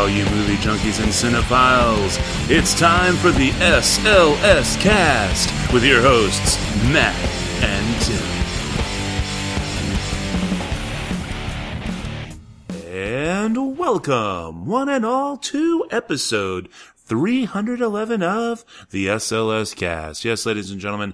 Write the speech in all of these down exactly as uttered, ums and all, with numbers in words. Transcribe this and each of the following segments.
all you movie junkies and cinephiles. It's time for the S L S Cast with your hosts, Matt and Tim. And welcome, one and all, to episode three eleven of the S L S Cast. Yes, ladies and gentlemen,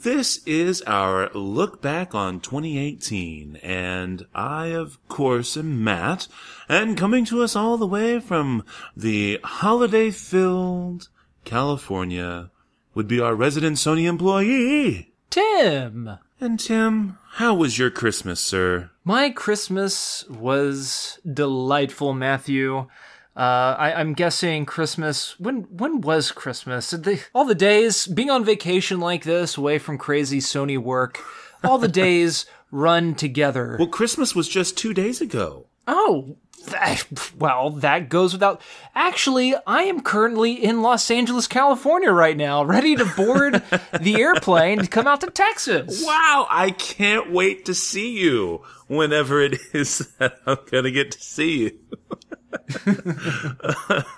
this is our look back on twenty eighteen, and I, of course, am Matt, and coming to us all the way from the holiday-filled California would be our resident Sony employee, Tim. And Tim, how was your Christmas, sir? My Christmas was delightful, Matthew. Uh, I, I'm guessing Christmas, when when was Christmas? Did they, all the days, being on vacation like this, away from crazy Sony work, all the days run together. Well, Christmas was just two days ago. Oh, that, well, that goes without... Actually, I am currently in Los Angeles, California right now, ready to board the airplane to come out to Texas. Wow, I can't wait to see you whenever it is that I'm going to get to see you.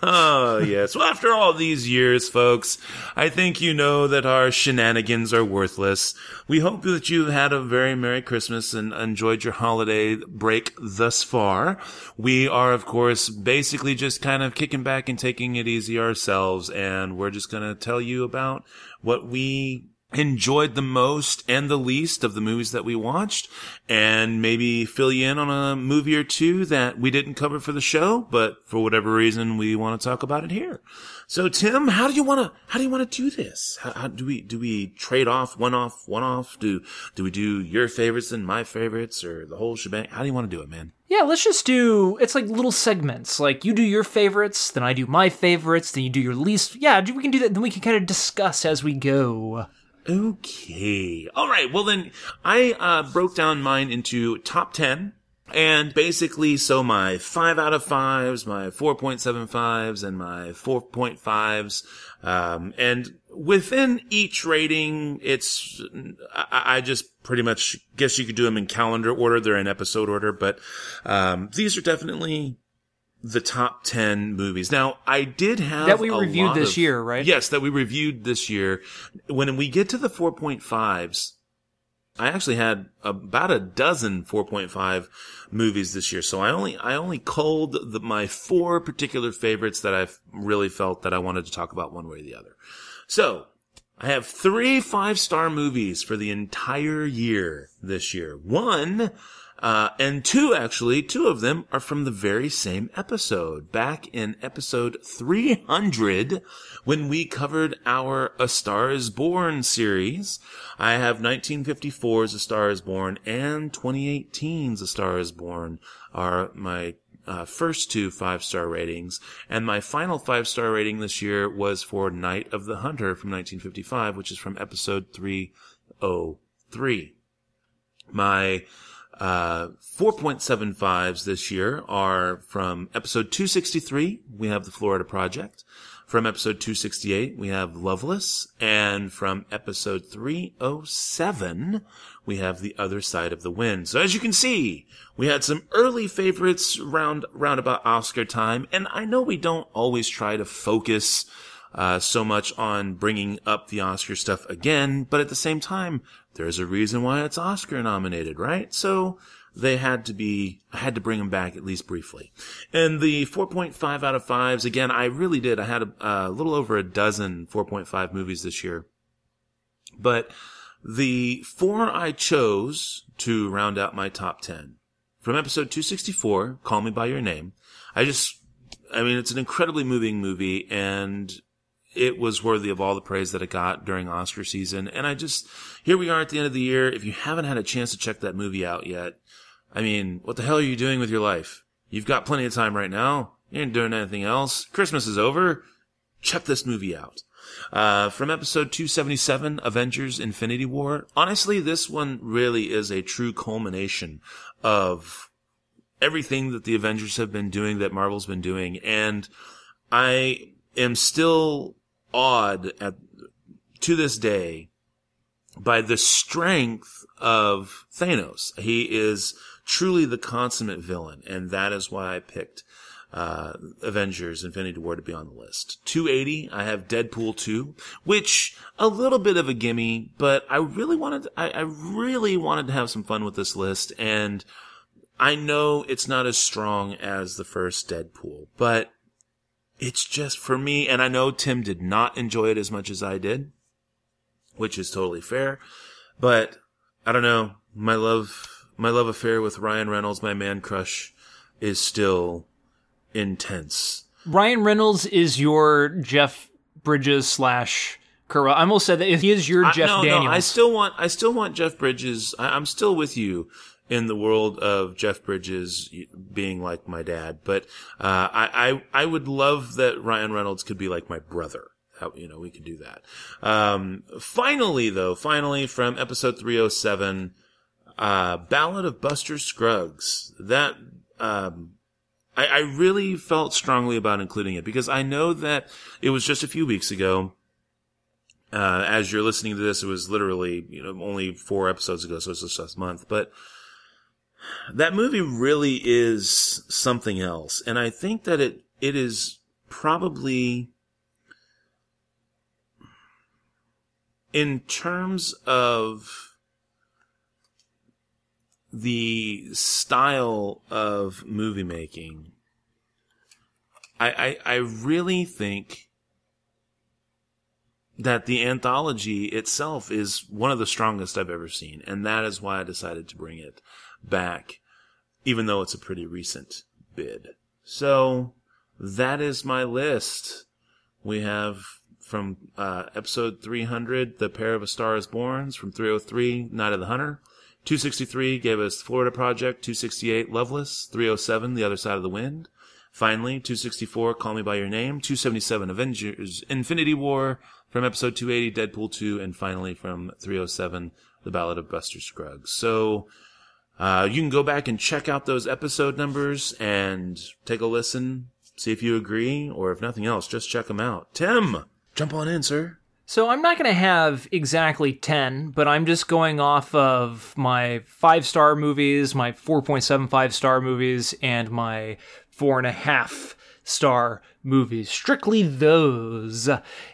Oh, yes. Well, after all these years, folks, I think you know that our shenanigans are worthless. We hope that you've had a very Merry Christmas and enjoyed your holiday break thus far. We are, of course, basically just kind of kicking back and taking it easy ourselves, and we're just going to tell you about what we enjoyed the most and the least of the movies that we watched, and maybe fill you in on a movie or two that we didn't cover for the show, but for whatever reason we want to talk about it here. So, Tim, how do you want to how do you want to do this? How, how do we do we trade off one off one off? Do do we do your favorites and my favorites or the whole shebang? How do you want to do it, man? Yeah, let's just do, it's like little segments. Like, you do your favorites, then I do my favorites, then you do your least. Yeah, we can do that. Then we can kind of discuss as we go. Okay. All right. Well, then I uh, broke down mine into top ten. And basically, so my five out of fives, my four point seven fives, and my four point fives. Um, and within each rating, it's, I, I just pretty much guess you could do them in calendar order. They're in episode order, but, um, these are definitely the top ten movies. Now, I did have that we reviewed this year, right? Yes, that we reviewed this year. When we get to the four point fives, I actually had about a dozen four point five movies this year. So I only I only culled the, my four particular favorites that I really felt that I wanted to talk about one way or the other. So I have three five-star movies for the entire year this year. One... Uh, and two, actually, two of them are from the very same episode, back in episode three hundred, when we covered our A Star is Born series. I have nineteen fifty-four's A Star is Born and twenty eighteen's A Star is Born are my uh, first two five-star ratings. And my final five-star rating this year was for Night of the Hunter from nineteen fifty-five, which is from episode three oh three. My... Uh, four point seven fives this year are from episode two sixty-three, we have The Florida Project. From episode two sixty-eight, we have Loveless. And from episode three oh seven, we have The Other Side of the Wind. So as you can see, we had some early favorites round, round about Oscar time. And I know we don't always try to focus uh so much on bringing up the Oscar stuff again, but at the same time, there's a reason why it's Oscar nominated, right? So they had to be, I had to bring them back at least briefly. And the four point five out of fives, again, I really did. I had a, a little over a dozen four point five movies this year, but the four I chose to round out my top ten from episode two sixty-four, Call Me by Your Name. I just, I mean, it's an incredibly moving movie, and it was worthy of all the praise that it got during Oscar season. And I just, here we are at the end of the year. If you haven't had a chance to check that movie out yet, I mean, what the hell are you doing with your life? You've got plenty of time right now. You ain't doing anything else. Christmas is over. Check this movie out. Uh, from episode two seventy-seven, Avengers Infinity War. Honestly, this one really is a true culmination of everything that the Avengers have been doing, that Marvel's been doing. And I am still awed at, to this day, by the strength of Thanos. He is truly the consummate villain, and that is why I picked uh, Avengers Infinity War to be on the list. two eighty, I have Deadpool two, which a little bit of a gimme, but I really wanted, to, I, I really wanted to have some fun with this list, and I know it's not as strong as the first Deadpool, but it's just for me, and I know Tim did not enjoy it as much as I did, which is totally fair, but I don't know, my love, my love affair with Ryan Reynolds, my man crush, is still intense. Ryan Reynolds is your Jeff Bridges slash Curl. I almost said that he is your I, Jeff no, Daniels. No, I still want, I still want Jeff Bridges. I, I'm still with you in the world of Jeff Bridges being like my dad, but uh, I, I, I would love that Ryan Reynolds could be like my brother. How, you know, we could do that. Um, finally, though, finally from episode three oh seven, uh, Ballad of Buster Scruggs. That. Um, I, I really felt strongly about including it because I know that it was just a few weeks ago. Uh, as you're listening to this, it was literally, you know, only four episodes ago, so it's just last month. But that movie really is something else. And I think that it, it is probably, in terms of the style of movie making, I, I I really think that the anthology itself is one of the strongest I've ever seen, and that is why I decided to bring it back, even though it's a pretty recent bid. So that is my list. We have from uh, episode three hundred, The Pair of A Star is Born, from three oh three, Night of the Hunter. two sixty-three gave us Florida Project, two sixty-eight Loveless, three oh seven The Other Side of the Wind. Finally, two sixty-four Call Me by Your Name, two seventy-seven Avengers Infinity War, from episode two eighty Deadpool two, and finally from three oh seven The Ballad of Buster Scruggs. So uh you can go back and check out those episode numbers and take a listen, see if you agree, or if nothing else, just check them out. Tim, jump on in, sir. So I'm not going to have exactly ten, but I'm just going off of my five-star movies, my four point seven five star movies, and my four and a half star movies. Strictly those.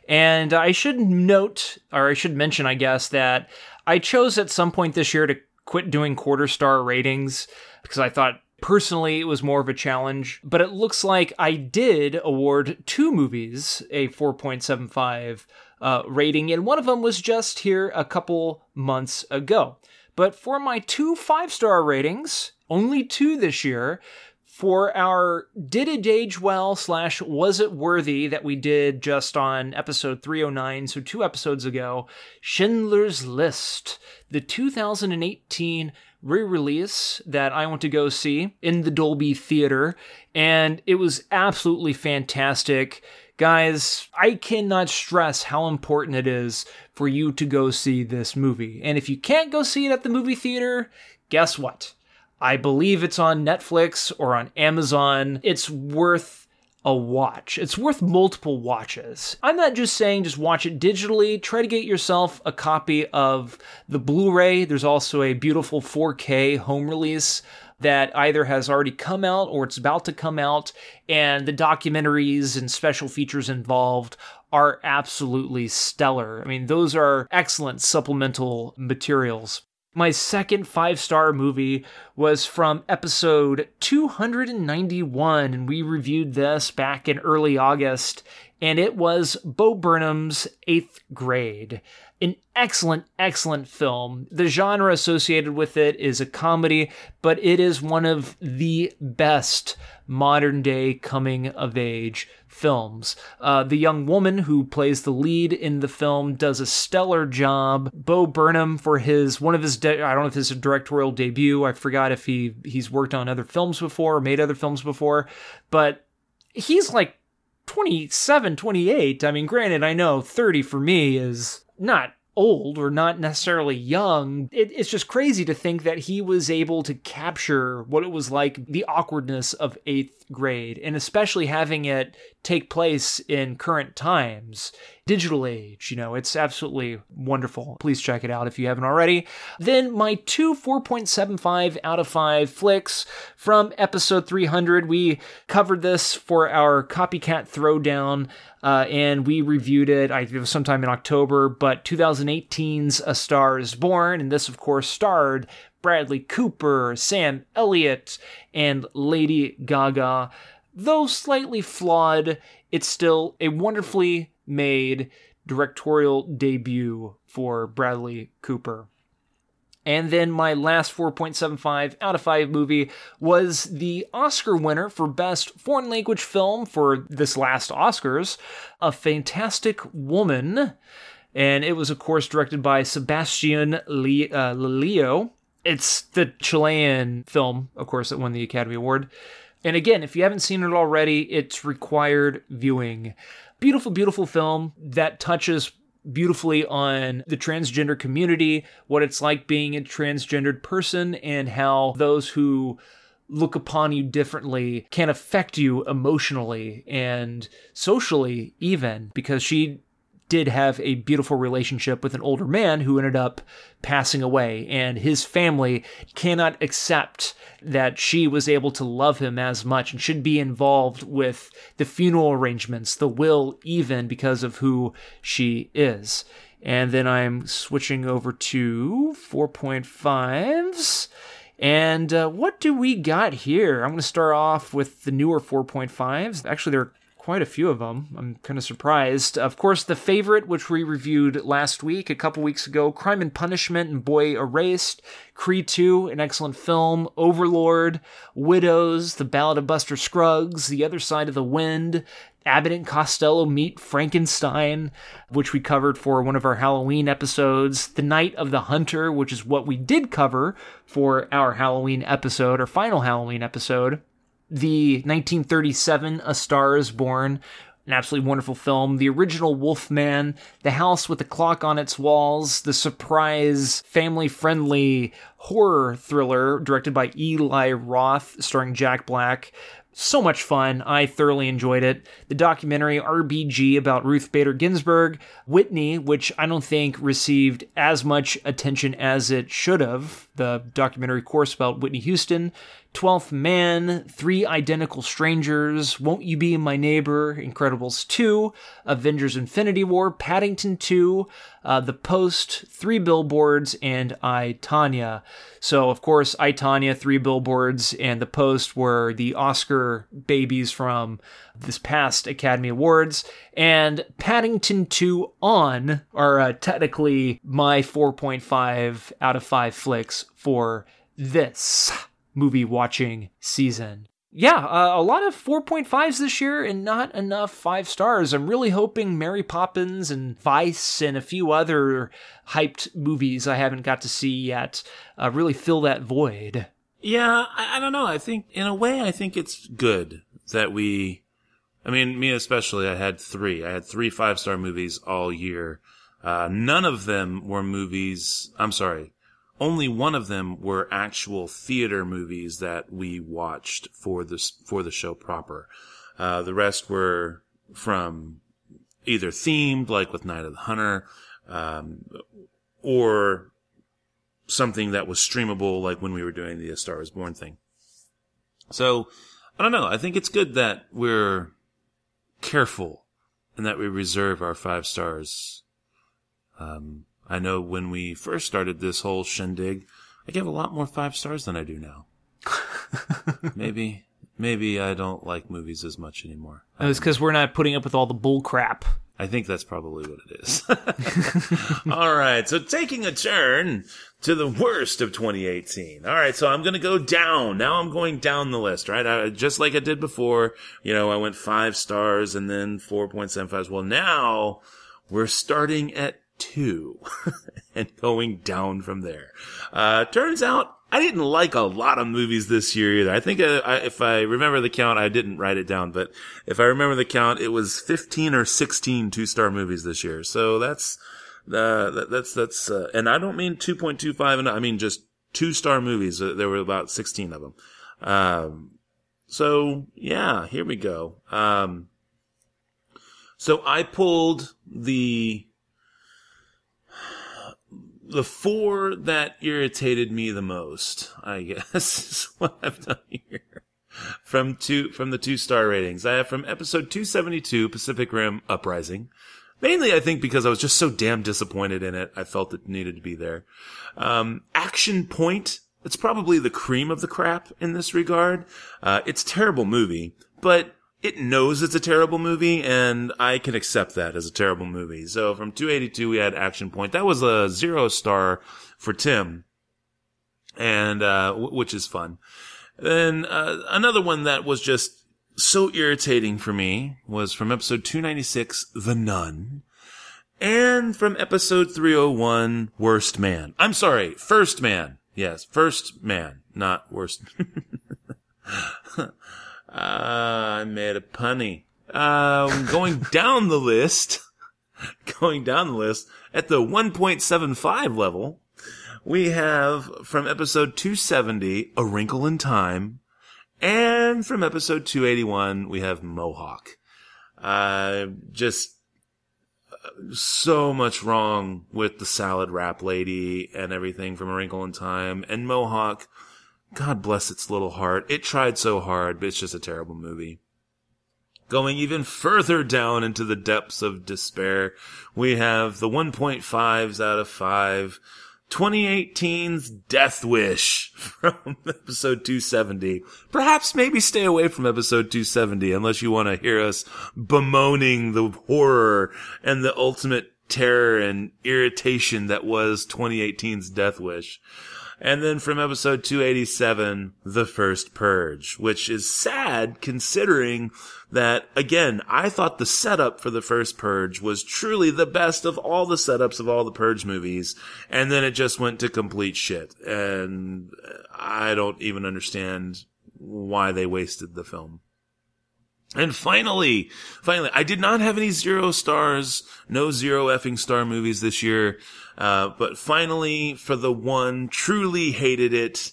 And I should note, or I should mention, I guess, that I chose at some point this year to quit doing quarter-star ratings because I thought, personally, it was more of a challenge, but it looks like I did award two movies a four point seven five uh, rating, and one of them was just here a couple months ago. But for my two five-star ratings, only two this year, for our Did It Age Well slash Was It Worthy that we did just on episode three oh nine, so two episodes ago, Schindler's List, the two thousand eighteen re-release that I went to go see in the Dolby Theater, and it was absolutely fantastic. Guys, I cannot stress how important it is for you to go see this movie. And if you can't go see it at the movie theater, guess what? I believe it's on Netflix or on Amazon. It's worth a watch. It's worth multiple watches. I'm not just saying just watch it digitally. Try to get yourself a copy of the Blu-ray. There's also a beautiful four K home release that either has already come out or it's about to come out, and the documentaries and special features involved are absolutely stellar. I mean, those are excellent supplemental materials. My second five-star movie was from episode two ninety-one, and we reviewed this back in early August, and it was Bo Burnham's Eighth Grade. An excellent, excellent film. The genre associated with it is a comedy, but it is one of the best modern-day coming-of-age films. Uh, the young woman who plays the lead in the film does a stellar job. Bo Burnham, for his one of his de- I don't know if his directorial debut. I forgot if he he's worked on other films before or made other films before, but he's like twenty-seven, twenty-eight. I mean, granted, I know thirty for me is not old or not necessarily young. It, it's just crazy to think that he was able to capture what it was like, the awkwardness of eighth grade, and especially having it take place in current times. digital age. You know, it's absolutely wonderful. Please check it out if you haven't already. Then my two four point seven five out of five flicks from episode three hundred. We covered this for our Copycat Throwdown, uh, and we reviewed it, I, it was sometime in October, but twenty eighteen's A Star is Born, and this, of course, starred Bradley Cooper, Sam Elliott, and Lady Gaga. Though slightly flawed, it's still a wonderfully made directorial debut for Bradley Cooper. And then my last four point seven five out of five movie was the Oscar winner for Best Foreign Language Film for this last Oscars, A Fantastic Woman. And it was, of course, directed by Sebastian Le, uh, Lelio. It's the Chilean film, of course, that won the Academy Award. And again, if you haven't seen it already, it's required viewing. Beautiful, beautiful film that touches beautifully on the transgender community, what it's like being a transgendered person, and how those who look upon you differently can affect you emotionally and socially even, because she did have a beautiful relationship with an older man who ended up passing away, and his family cannot accept that she was able to love him as much and should be involved with the funeral arrangements, the will even, because of who she is. And then I'm switching over to four point fives. And uh, what do we got here? I'm going to start off with the newer four point fives. Actually, there are quite a few of them. I'm kind of surprised. Of course, The Favorite, which we reviewed last week, a couple weeks ago, Crime and Punishment and Boy Erased, Creed two, an excellent film, Overlord, Widows, The Ballad of Buster Scruggs, The Other Side of the Wind, Abbott and Costello Meet Frankenstein, which we covered for one of our Halloween episodes, The Night of the Hunter, which is what we did cover for our Halloween episode, our final Halloween episode, the nineteen thirty-seven A Star is Born, an absolutely wonderful film, the original Wolfman, The House with the Clock on Its Walls, the surprise family-friendly horror thriller directed by Eli Roth, starring Jack Black. So much fun. I thoroughly enjoyed it. The documentary R B G about Ruth Bader Ginsburg, Whitney, which I don't think received as much attention as it should have, the documentary course about Whitney Houston, Twelfth Man, Three Identical Strangers, Won't You Be My Neighbor, Incredibles two, Avengers Infinity War, Paddington two, uh, The Post, Three Billboards, and I, Tanya. So, of course, I, Tanya, Three Billboards, and The Post were the Oscar babies from this past Academy Awards, and Paddington two on are uh, technically my four point five out of five flicks for this movie watching season. Yeah, uh, a lot of four point fives this year and not enough five stars. I'm really hoping Mary Poppins and Vice and a few other hyped movies I haven't got to see yet uh, really fill that void. Yeah, I, I don't know. I think, in a way, I think it's good that we, I mean, me especially, I had three. I had three five-star movies all year. Uh, none of them were movies, I'm sorry, only one of them were actual theater movies that we watched for this, for the show proper. Uh, the rest were from either themed, like with Night of the Hunter, um, or something that was streamable, like when we were doing the A Star is Born thing. So, I don't know. I think it's good that we're careful and that we reserve our five stars. Um, I know when we first started this whole shindig, I gave a lot more five stars than I do now. maybe, maybe I don't like movies as much anymore. No, it's because we're not putting up with all the bull crap. I think that's probably what it is. All right, so taking a turn to the worst of twenty eighteen. All right, so I'm going to go down. Now I'm going down the list, right? I, just like I did before, you know, I went five stars and then four point seven fives. Well, now we're starting at two and going down from there. Uh, turns out I didn't like a lot of movies this year either. I think I, I, if I remember the count, I didn't write it down, but if I remember the count, it was fifteen or sixteen two-star movies this year. So that's, uh, that, that's, that's, uh, and I don't mean two point two five, and I mean just two-star movies. There were about sixteen of them. Um, so yeah, here we go. Um, So I pulled the the four that irritated me the most, I guess, is what I've done here. From two from the two-star ratings. I have from episode two seventy-two, Pacific Rim Uprising. Mainly, I think, because I was just so damn disappointed in it, I felt it needed to be there. Um, Action Point. It's probably the cream of the crap in this regard. Uh, it's a terrible movie, but it knows it's a terrible movie, and I can accept that as a terrible movie. So from two eighty-two, we had Action Point. That was a zero star for Tim, and uh, w- which is fun. Then uh, another one that was just so irritating for me was from episode two ninety-six, The Nun, and from episode three oh one, Worst Man. I'm sorry, First Man. Yes, First Man, not Worst. uh, I made a punny. Uh, going down the list, going down the list, at the one point seven five level, we have from episode two seventy, A Wrinkle in Time, and from episode two eighty-one, we have Mohawk. Uh, just so much wrong with the salad wrap lady and everything from A Wrinkle in Time. And Mohawk, God bless its little heart. It tried so hard, but it's just a terrible movie. Going even further down into the depths of despair, we have the one point fives out of five. twenty eighteen's Death Wish from episode two seventy. Perhaps maybe stay away from episode two seventy unless you want to hear us bemoaning the horror and the ultimate terror and irritation that was twenty eighteen's Death Wish. And then from episode two eighty-seven, The First Purge, which is sad considering that, again, I thought the setup for The First Purge was truly the best of all the setups of all the Purge movies, and then it just went to complete shit. And I don't even understand why they wasted the film. And finally, finally, I did not have any zero stars, no zero effing star movies this year. Uh, but finally, for the one, truly hated it.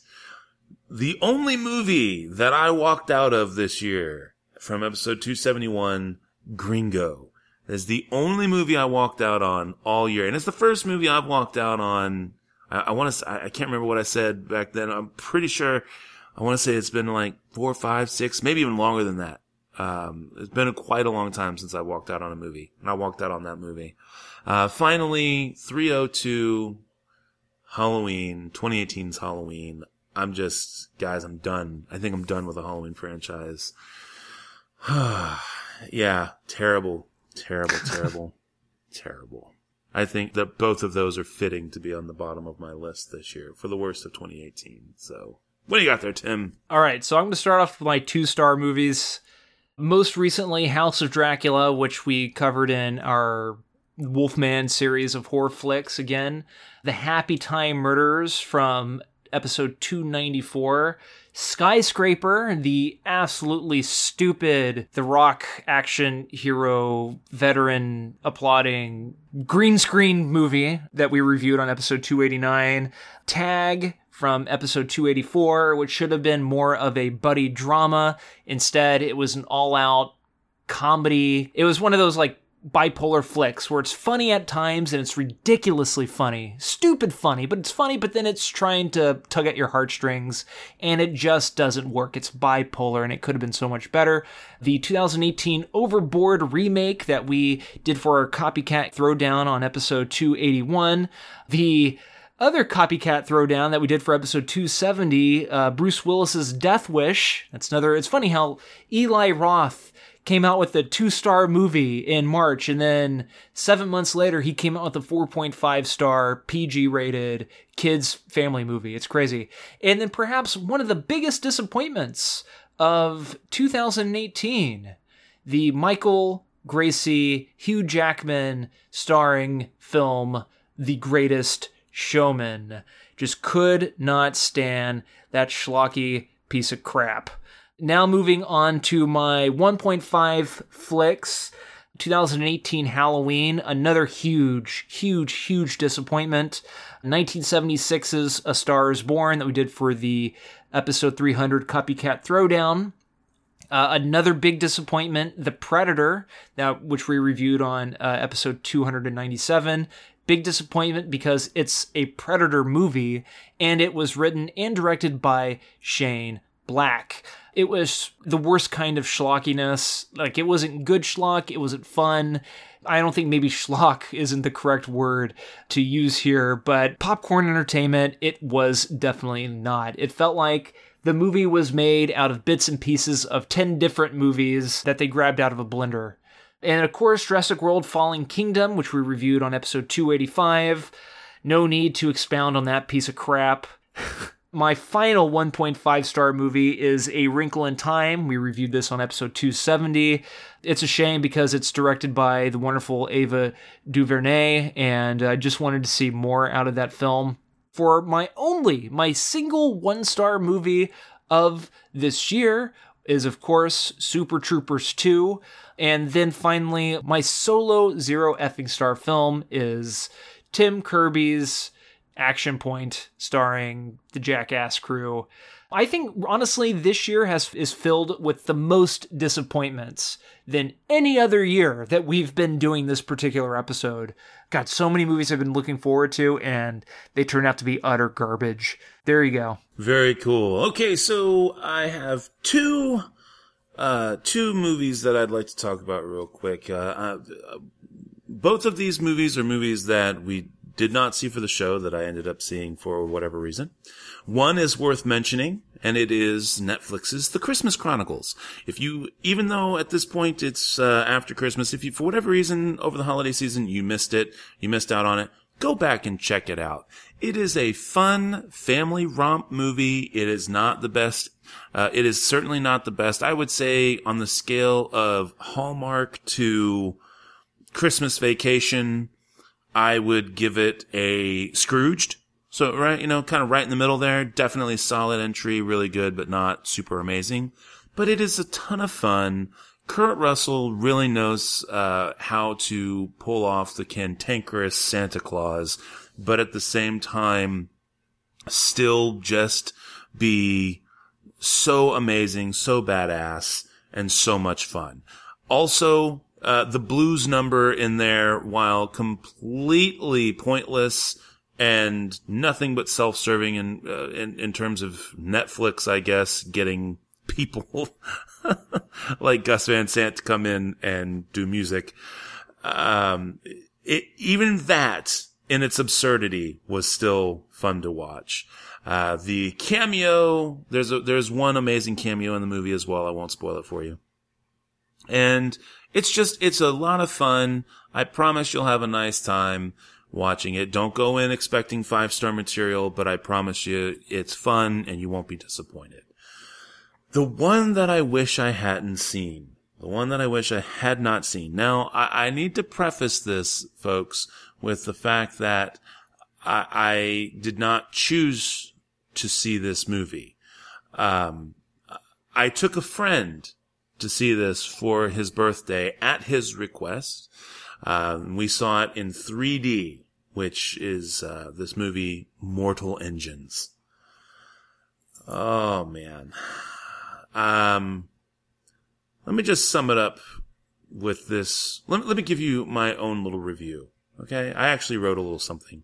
The only movie that I walked out of this year from episode two seventy-one, Gringo, is the only movie I walked out on all year. And it's the first movie I've walked out on. I, I want to, I can't remember what I said back then. I'm pretty sure I want to say it's been like four, five, six, maybe even longer than that. Um, it's been a, quite a long time since I walked out on a movie, and I walked out on that movie. Uh, finally, three oh two, Halloween, twenty eighteen's Halloween. I'm just, guys, I'm done. I think I'm done with the Halloween franchise. Yeah, terrible, terrible, terrible, terrible. I think that both of those are fitting to be on the bottom of my list this year for the worst of twenty eighteen. So, what do you got there, Tim? All right, so I'm going to start off with my two-star movies. Most recently, House of Dracula, which we covered in our Wolfman series of horror flicks again. The Happy Time Murders from episode two ninety-four. Skyscraper, the absolutely stupid The Rock action hero veteran applauding green screen movie that we reviewed on episode two eighty-nine. Tag from episode two eighty-four, which should have been more of a buddy drama. Instead, it was an all-out comedy. It was one of those, like, bipolar flicks where it's funny at times and it's ridiculously funny. Stupid funny, but it's funny, but then it's trying to tug at your heartstrings, and it just doesn't work. It's bipolar, and it could have been so much better. The two thousand eighteen Overboard remake that we did for our Copycat Throwdown on episode two eighty-one. The other copycat throwdown that we did for episode two seventy, uh, Bruce Willis's Death Wish. That's another. It's funny how Eli Roth came out with the two-star movie in March, and then seven months later, he came out with a four point five star P G rated kids family movie. It's crazy. And then perhaps one of the biggest disappointments of two thousand eighteen, the Michael Gracie, Hugh Jackman starring film, The Greatest Showman. Just could not stand that schlocky piece of crap. Now moving on to my one point five flicks. twenty eighteen Halloween, another huge, huge, huge disappointment. nineteen seventy-six's A Star is Born that we did for the episode three hundred Copycat Throwdown. Uh, another big disappointment, The Predator, now which we reviewed on uh, episode two hundred ninety-seven. Big disappointment because it's a Predator movie, and it was written and directed by Shane Black. It was the worst kind of schlockiness. Like, it wasn't good schlock. It wasn't fun. I don't think maybe schlock isn't the correct word to use here, but popcorn entertainment, it was definitely not. It felt like the movie was made out of bits and pieces of ten different movies that they grabbed out of a blender. And of course, Jurassic World Fallen Kingdom, which we reviewed on episode two eighty-five. No need to expound on that piece of crap. My final one point five star movie is A Wrinkle in Time. We reviewed this on episode two seventy. It's a shame because it's directed by the wonderful Ava DuVernay, and I just wanted to see more out of that film. For my only, my single one-star movie of this year is, of course, Super Troopers two. And then finally, my solo zero effing star film is Tim Kirby's Action Point, starring the Jackass crew. I think, honestly, this year has is filled with the most disappointments than any other year that we've been doing this particular episode. God, so many movies I've been looking forward to, and they turn out to be utter garbage. There you go. Very cool. Okay, so I have two uh, two movies that I'd like to talk about real quick. Uh, uh, both of these movies are movies that we did not see for the show that I ended up seeing for whatever reason. One is worth mentioning, and it is Netflix's The Christmas Chronicles. If you, even though at this point it's uh, after Christmas, if you, for whatever reason, over the holiday season, you missed it, you missed out on it, go back and check it out. It is a fun family romp movie. It is not the best. Uh, it is certainly not the best. I would say on the scale of Hallmark to Christmas Vacation, I would give it a Scrooged. So, right, you know, kind of right in the middle there. Definitely solid entry, really good, but not super amazing. But it is a ton of fun. Kurt Russell really knows uh how to pull off the cantankerous Santa Claus, but at the same time, still just be so amazing, so badass, and so much fun. Also, Uh, the blues number in there, while completely pointless and nothing but self-serving in, uh, in, in terms of Netflix, I guess, getting people like Gus Van Sant to come in and do music. Um, it, even that in its absurdity was still fun to watch. Uh, the cameo, there's a, there's one amazing cameo in the movie as well. I won't spoil it for you. And it's just, it's a lot of fun. I promise you'll have a nice time watching it. Don't go in expecting five-star material, but I promise you it's fun and you won't be disappointed. The one that I wish I hadn't seen, the one that I wish I had not seen. Now, I, I need to preface this, folks, with the fact that I, I did not choose to see this movie. Um, I took a friend to see this for his birthday at his request. Um, we saw it in three D, which is uh, this movie Mortal Engines. Oh man. Um, let me just sum it up with this. Let me, let me give you my own little review. Okay, I actually wrote a little something.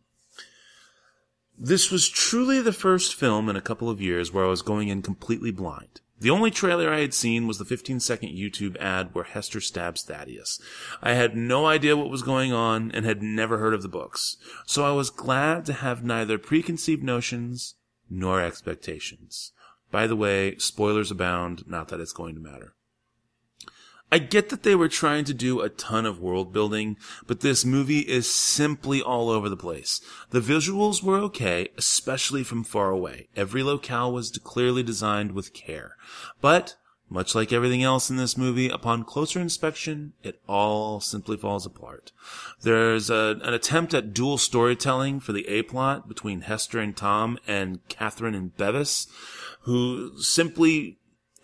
This was truly the first film in a couple of years where I was going in completely blind. The only trailer I had seen was the fifteen second YouTube ad where Hester stabs Thaddeus. I had no idea what was going on and had never heard of the books, so I was glad to have neither preconceived notions nor expectations. By the way, spoilers abound, not that it's going to matter. I get that they were trying to do a ton of world building, but this movie is simply all over the place. The visuals were okay, especially from far away. Every locale was clearly designed with care. But, much like everything else in this movie, upon closer inspection, it all simply falls apart. There's a, an attempt at dual storytelling for the A-plot between Hester and Tom and Catherine and Bevis, who simply...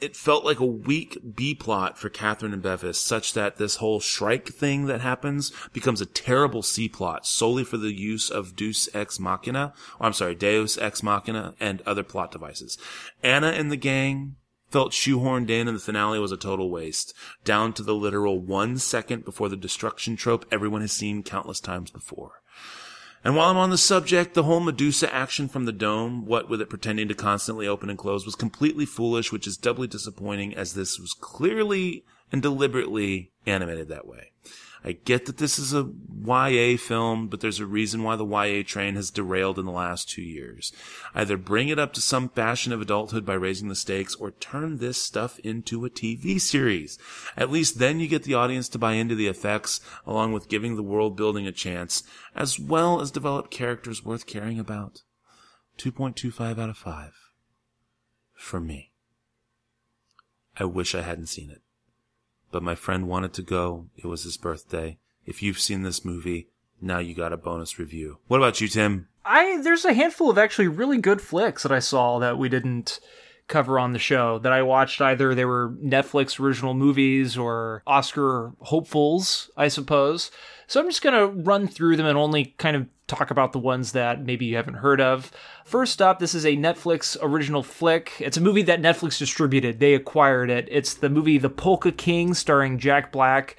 It felt like a weak B-plot for Catherine and Bevis, such that this whole Shrike thing that happens becomes a terrible C-plot solely for the use of Deus Ex Machina, or I'm sorry, Deus Ex Machina and other plot devices. Anna and the gang, felt shoehorned in, and the finale was a total waste. Down to the literal one second before the destruction trope everyone has seen countless times before. And while I'm on the subject, the whole Medusa action from the dome, what with it pretending to constantly open and close, was completely foolish, which is doubly disappointing as this was clearly and deliberately animated that way. I get that this is a Y A film, but there's a reason why the Y A train has derailed in the last two years. Either bring it up to some fashion of adulthood by raising the stakes, or turn this stuff into a T V series. At least then you get the audience to buy into the effects, along with giving the world building a chance, as well as develop characters worth caring about. two point two five out of five. For me. I wish I hadn't seen it. But my friend wanted to go. It was his birthday. If you've seen this movie, now you got a bonus review. What about you, Tim? I There's a handful of actually really good flicks that I saw that we didn't cover on the show that I watched. Either they were Netflix original movies or Oscar hopefuls, I suppose. So I'm just going to run through them and only kind of talk about the ones that maybe you haven't heard of. First up, this is a Netflix original flick. It's a movie that Netflix distributed. They acquired it. It's the movie The Polka King, starring Jack Black.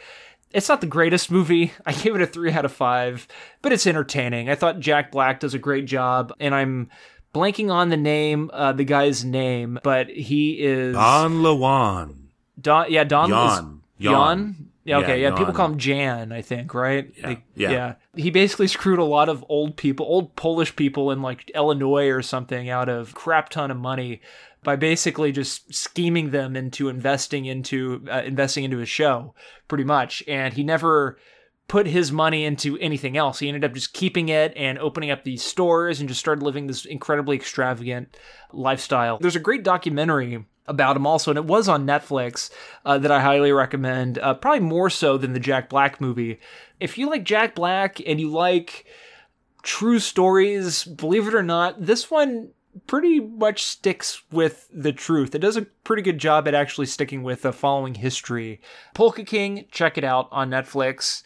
It's not the greatest movie. I gave it a three out of five, but it's entertaining. I thought Jack Black does a great job, and I'm blanking on the name, uh, the guy's name, but he is... Don LeJuan. Don, yeah, Don... Jan. Jan. Jan? Yeah, okay, yeah, yeah people call him Jan, I think, right? Yeah, like, yeah. yeah. He basically screwed a lot of old people, old Polish people in like Illinois or something out of crap ton of money by basically just scheming them into investing into uh, investing into his show, pretty much. And he never put his money into anything else. He ended up just keeping it and opening up these stores and just started living this incredibly extravagant lifestyle. There's a great documentary about him also, and it was on Netflix uh, that I highly recommend, uh, probably more so than the Jack Black movie. If you like Jack Black and you like true stories, believe it or not, this one pretty much sticks with the truth. It does a pretty good job at actually sticking with uh, following history. Polka King, check it out on Netflix.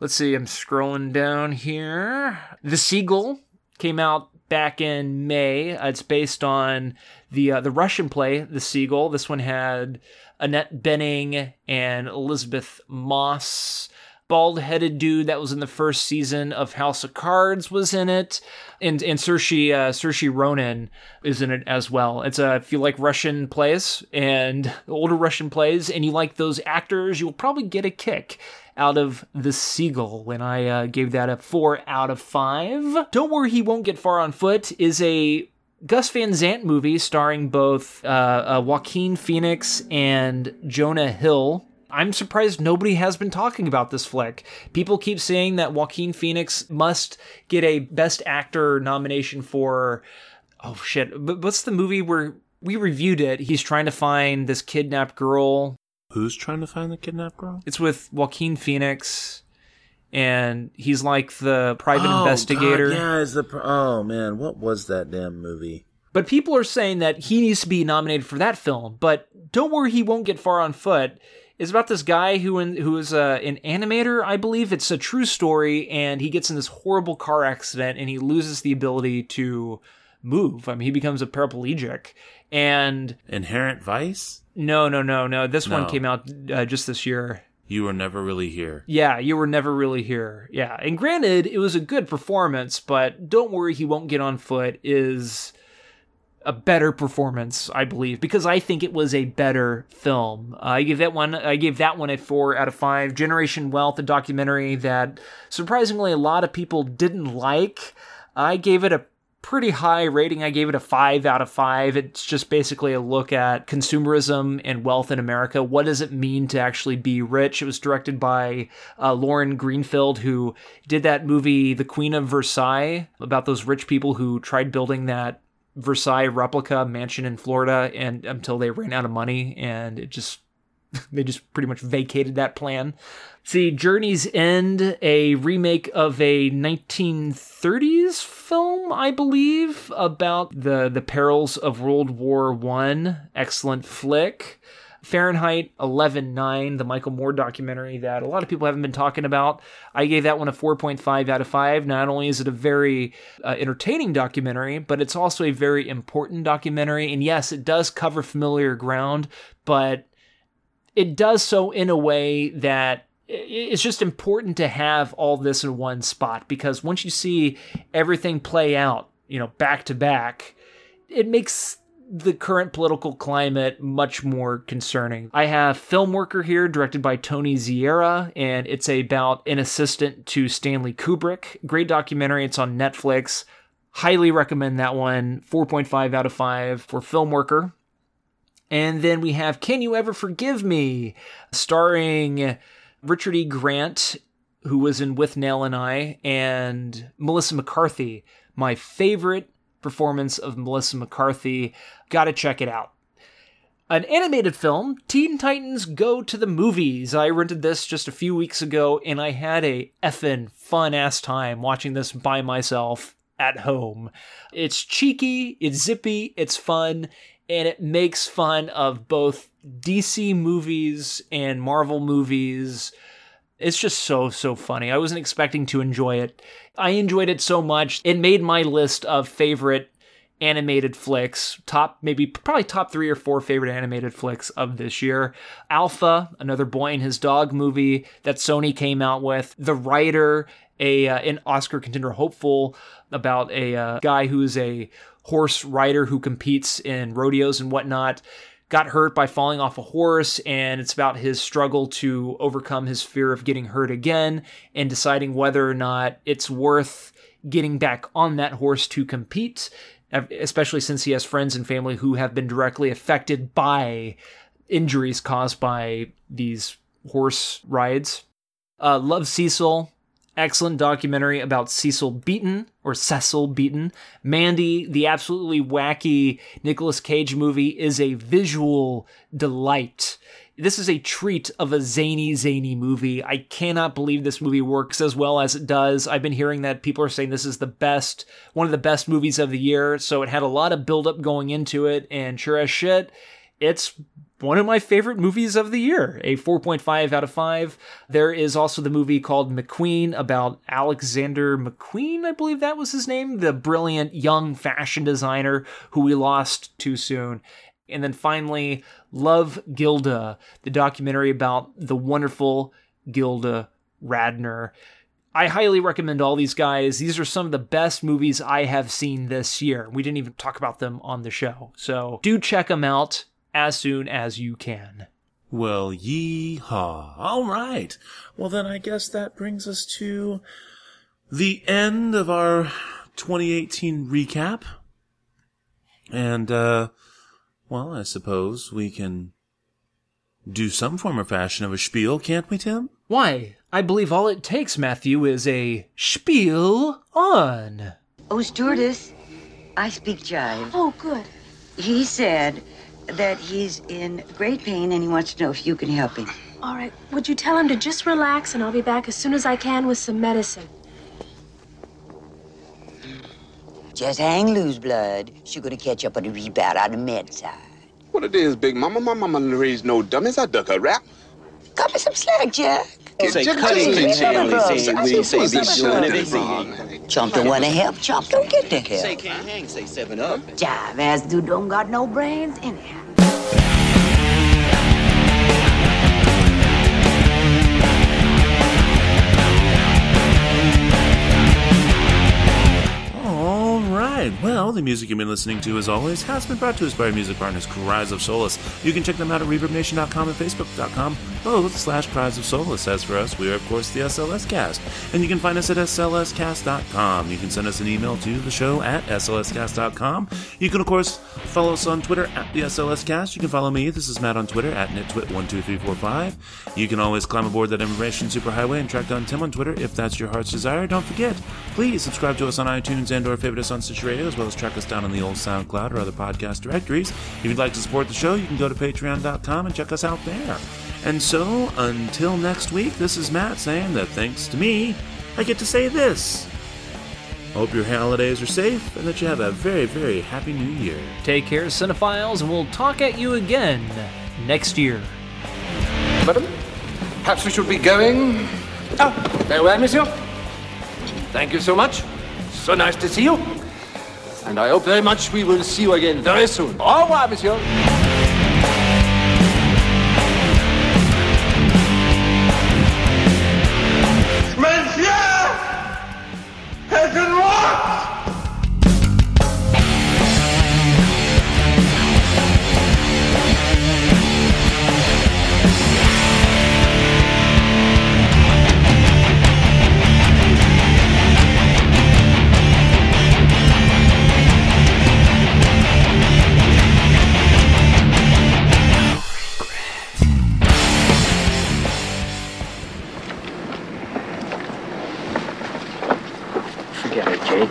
Let's see, I'm scrolling down here. The Seagull came out back in May. It's based on the uh, the Russian play, The Seagull. This one had Annette Bening and Elizabeth Moss. Bald-headed dude that was in the first season of House of Cards was in it. And and Saoirse, uh, Saoirse Ronan is in it as well. It's a, if you like Russian plays and older Russian plays and you like those actors, you'll probably get a kick out of The Seagull, and I uh, gave that a four out of five. Don't Worry, He Won't Get Far on Foot is a Gus Van Sant movie starring both uh, uh, Joaquin Phoenix and Jonah Hill. I'm surprised nobody has been talking about this flick. People keep saying that Joaquin Phoenix must get a Best Actor nomination for... Oh, shit. But what's the movie where we reviewed it? He's trying to find this kidnapped girl. Who's trying to find the kidnapped girl? It's with Joaquin Phoenix, and he's like the private oh, investigator. God, yeah, is the pr- oh man, what was that damn movie? But people are saying that he needs to be nominated for that film. But Don't Worry, He Won't Get Far on Foot is about this guy who in, who is uh, an animator, I believe. It's a true story, and he gets in this horrible car accident, and he loses the ability to move. I mean, he becomes a paraplegic. And Inherent Vice? No, no, no, no. This no. one came out uh, just this year. You Were Never Really Here. Yeah, You Were Never Really Here. Yeah. And granted, it was a good performance, but Don't Worry, He Won't Get on Foot is a better performance, I believe, because I think it was a better film. Uh, I gave that one I gave that one a four out of five. Generation Wealth, a documentary that surprisingly a lot of people didn't like. I gave it a pretty high rating. I gave it a five out of five. It's just basically a look at consumerism and wealth in America. What does it mean to actually be rich? It was directed by uh, Lauren Greenfield, who did that movie, The Queen of Versailles, about those rich people who tried building that Versailles replica mansion in Florida and until they ran out of money, and it just they just pretty much vacated that plan. See, Journey's End, a remake of a nineteen thirties film, I believe, about the, the perils of World War One. Excellent flick. Fahrenheit eleven nine, the Michael Moore documentary that a lot of people haven't been talking about. I gave that one a four point five out of five. Not only is it a very uh, entertaining documentary, but it's also a very important documentary. And yes, it does cover familiar ground, but it does so in a way that it's just important to have all this in one spot, because once you see everything play out, you know, back to back, it makes the current political climate much more concerning. I have Filmworker here, directed by Tony Ziera, and it's about an assistant to Stanley Kubrick. Great documentary. It's on Netflix. Highly recommend that one. four point five out of five for Filmworker. And then we have Can You Ever Forgive Me, starring Richard E. Grant, who was in With Nell and I, and Melissa McCarthy. My favorite performance of Melissa McCarthy. Gotta check it out. An animated film, Teen Titans Go to the Movies. I rented this just a few weeks ago, and I had a effin' fun-ass time watching this by myself at home. It's cheeky, it's zippy, it's fun, and it makes fun of both D C movies and Marvel movies. It's just so, so funny. I wasn't expecting to enjoy it. I enjoyed it so much. It made my list of favorite animated flicks, top, maybe probably top three or four favorite animated flicks of this year. Alpha, another boy and his dog movie that Sony came out with. The Writer, a uh, an Oscar contender hopeful about a uh, guy who's a horse rider who competes in rodeos and whatnot, got hurt by falling off a horse, and it's about his struggle to overcome his fear of getting hurt again and deciding whether or not it's worth getting back on that horse to compete, especially since he has friends and family who have been directly affected by injuries caused by these horse rides. Uh, Love, Cecil. Excellent documentary about Cecil Beaton, or Cecil Beaton. Mandy, the absolutely wacky Nicolas Cage movie, is a visual delight. This is a treat of a zany, zany movie. I cannot believe this movie works as well as it does. I've been hearing that people are saying this is the best, one of the best movies of the year, so it had a lot of buildup going into it, and sure as shit, it's one of my favorite movies of the year, a four point five out of five. There is also the movie called McQueen about Alexander McQueen, I believe that was his name, the brilliant young fashion designer who we lost too soon. And then finally, Love, Gilda, the documentary about the wonderful Gilda Radner. I highly recommend all these guys. These are some of the best movies I have seen this year. We didn't even talk about them on the show, so do check them out as soon as you can. Well, yee-haw. All right. Well, then I guess that brings us to the end of our twenty eighteen recap. And, uh, well, I suppose we can do some form or fashion of a spiel, can't we, Tim? Why, I believe all it takes, Matthew, is a spiel on. Oh, stewardess, I speak jive. Oh, good. He said that he's in great pain and he wants to know if you can help him. All right. Would you tell him to just relax and I'll be back as soon as I can with some medicine? Just hang loose, blood. She's going to catch up on the rebound on the med side. What it is, Big Mama. My mama raised no dummies. I duck her rap. Cut me some slack, Jack. It's a cutting challenge. Chump don't want to help. Chump don't get the help. Say can't hang. Say seven up. Jive ass dude don't got no brains anyhow. Well, the music you've been listening to, as always, has been brought to us by our music partners, Cries of Solace. You can check them out at reverb nation dot com and facebook dot com, both slash Cries of Solace. As for us, we are, of course, the S L S Cast. And you can find us at S L S cast dot com. You can send us an email to the show at S L S cast dot com. You can, of course, follow us on Twitter at the S L S Cast. You can follow me. This is Matt on Twitter at nitwit one two three four five. You can always climb aboard that information superhighway and track down Tim on Twitter if that's your heart's desire. Don't forget, please subscribe to us on iTunes and or favorite us on Stitcher Radio, as well as track us down on the old SoundCloud or other podcast directories. If you'd like to support the show, you can go to patreon dot com and check us out there. And so, until next week, this is Matt saying that thanks to me, I get to say this. I hope your holidays are safe and that you have a very, very happy new year. Take care, cinephiles, and we'll talk at you again next year. Madam, perhaps we should be going. Oh, farewell, monsieur. Thank you so much. So nice to see you. And I hope very much we will see you again very soon. Au revoir, monsieur.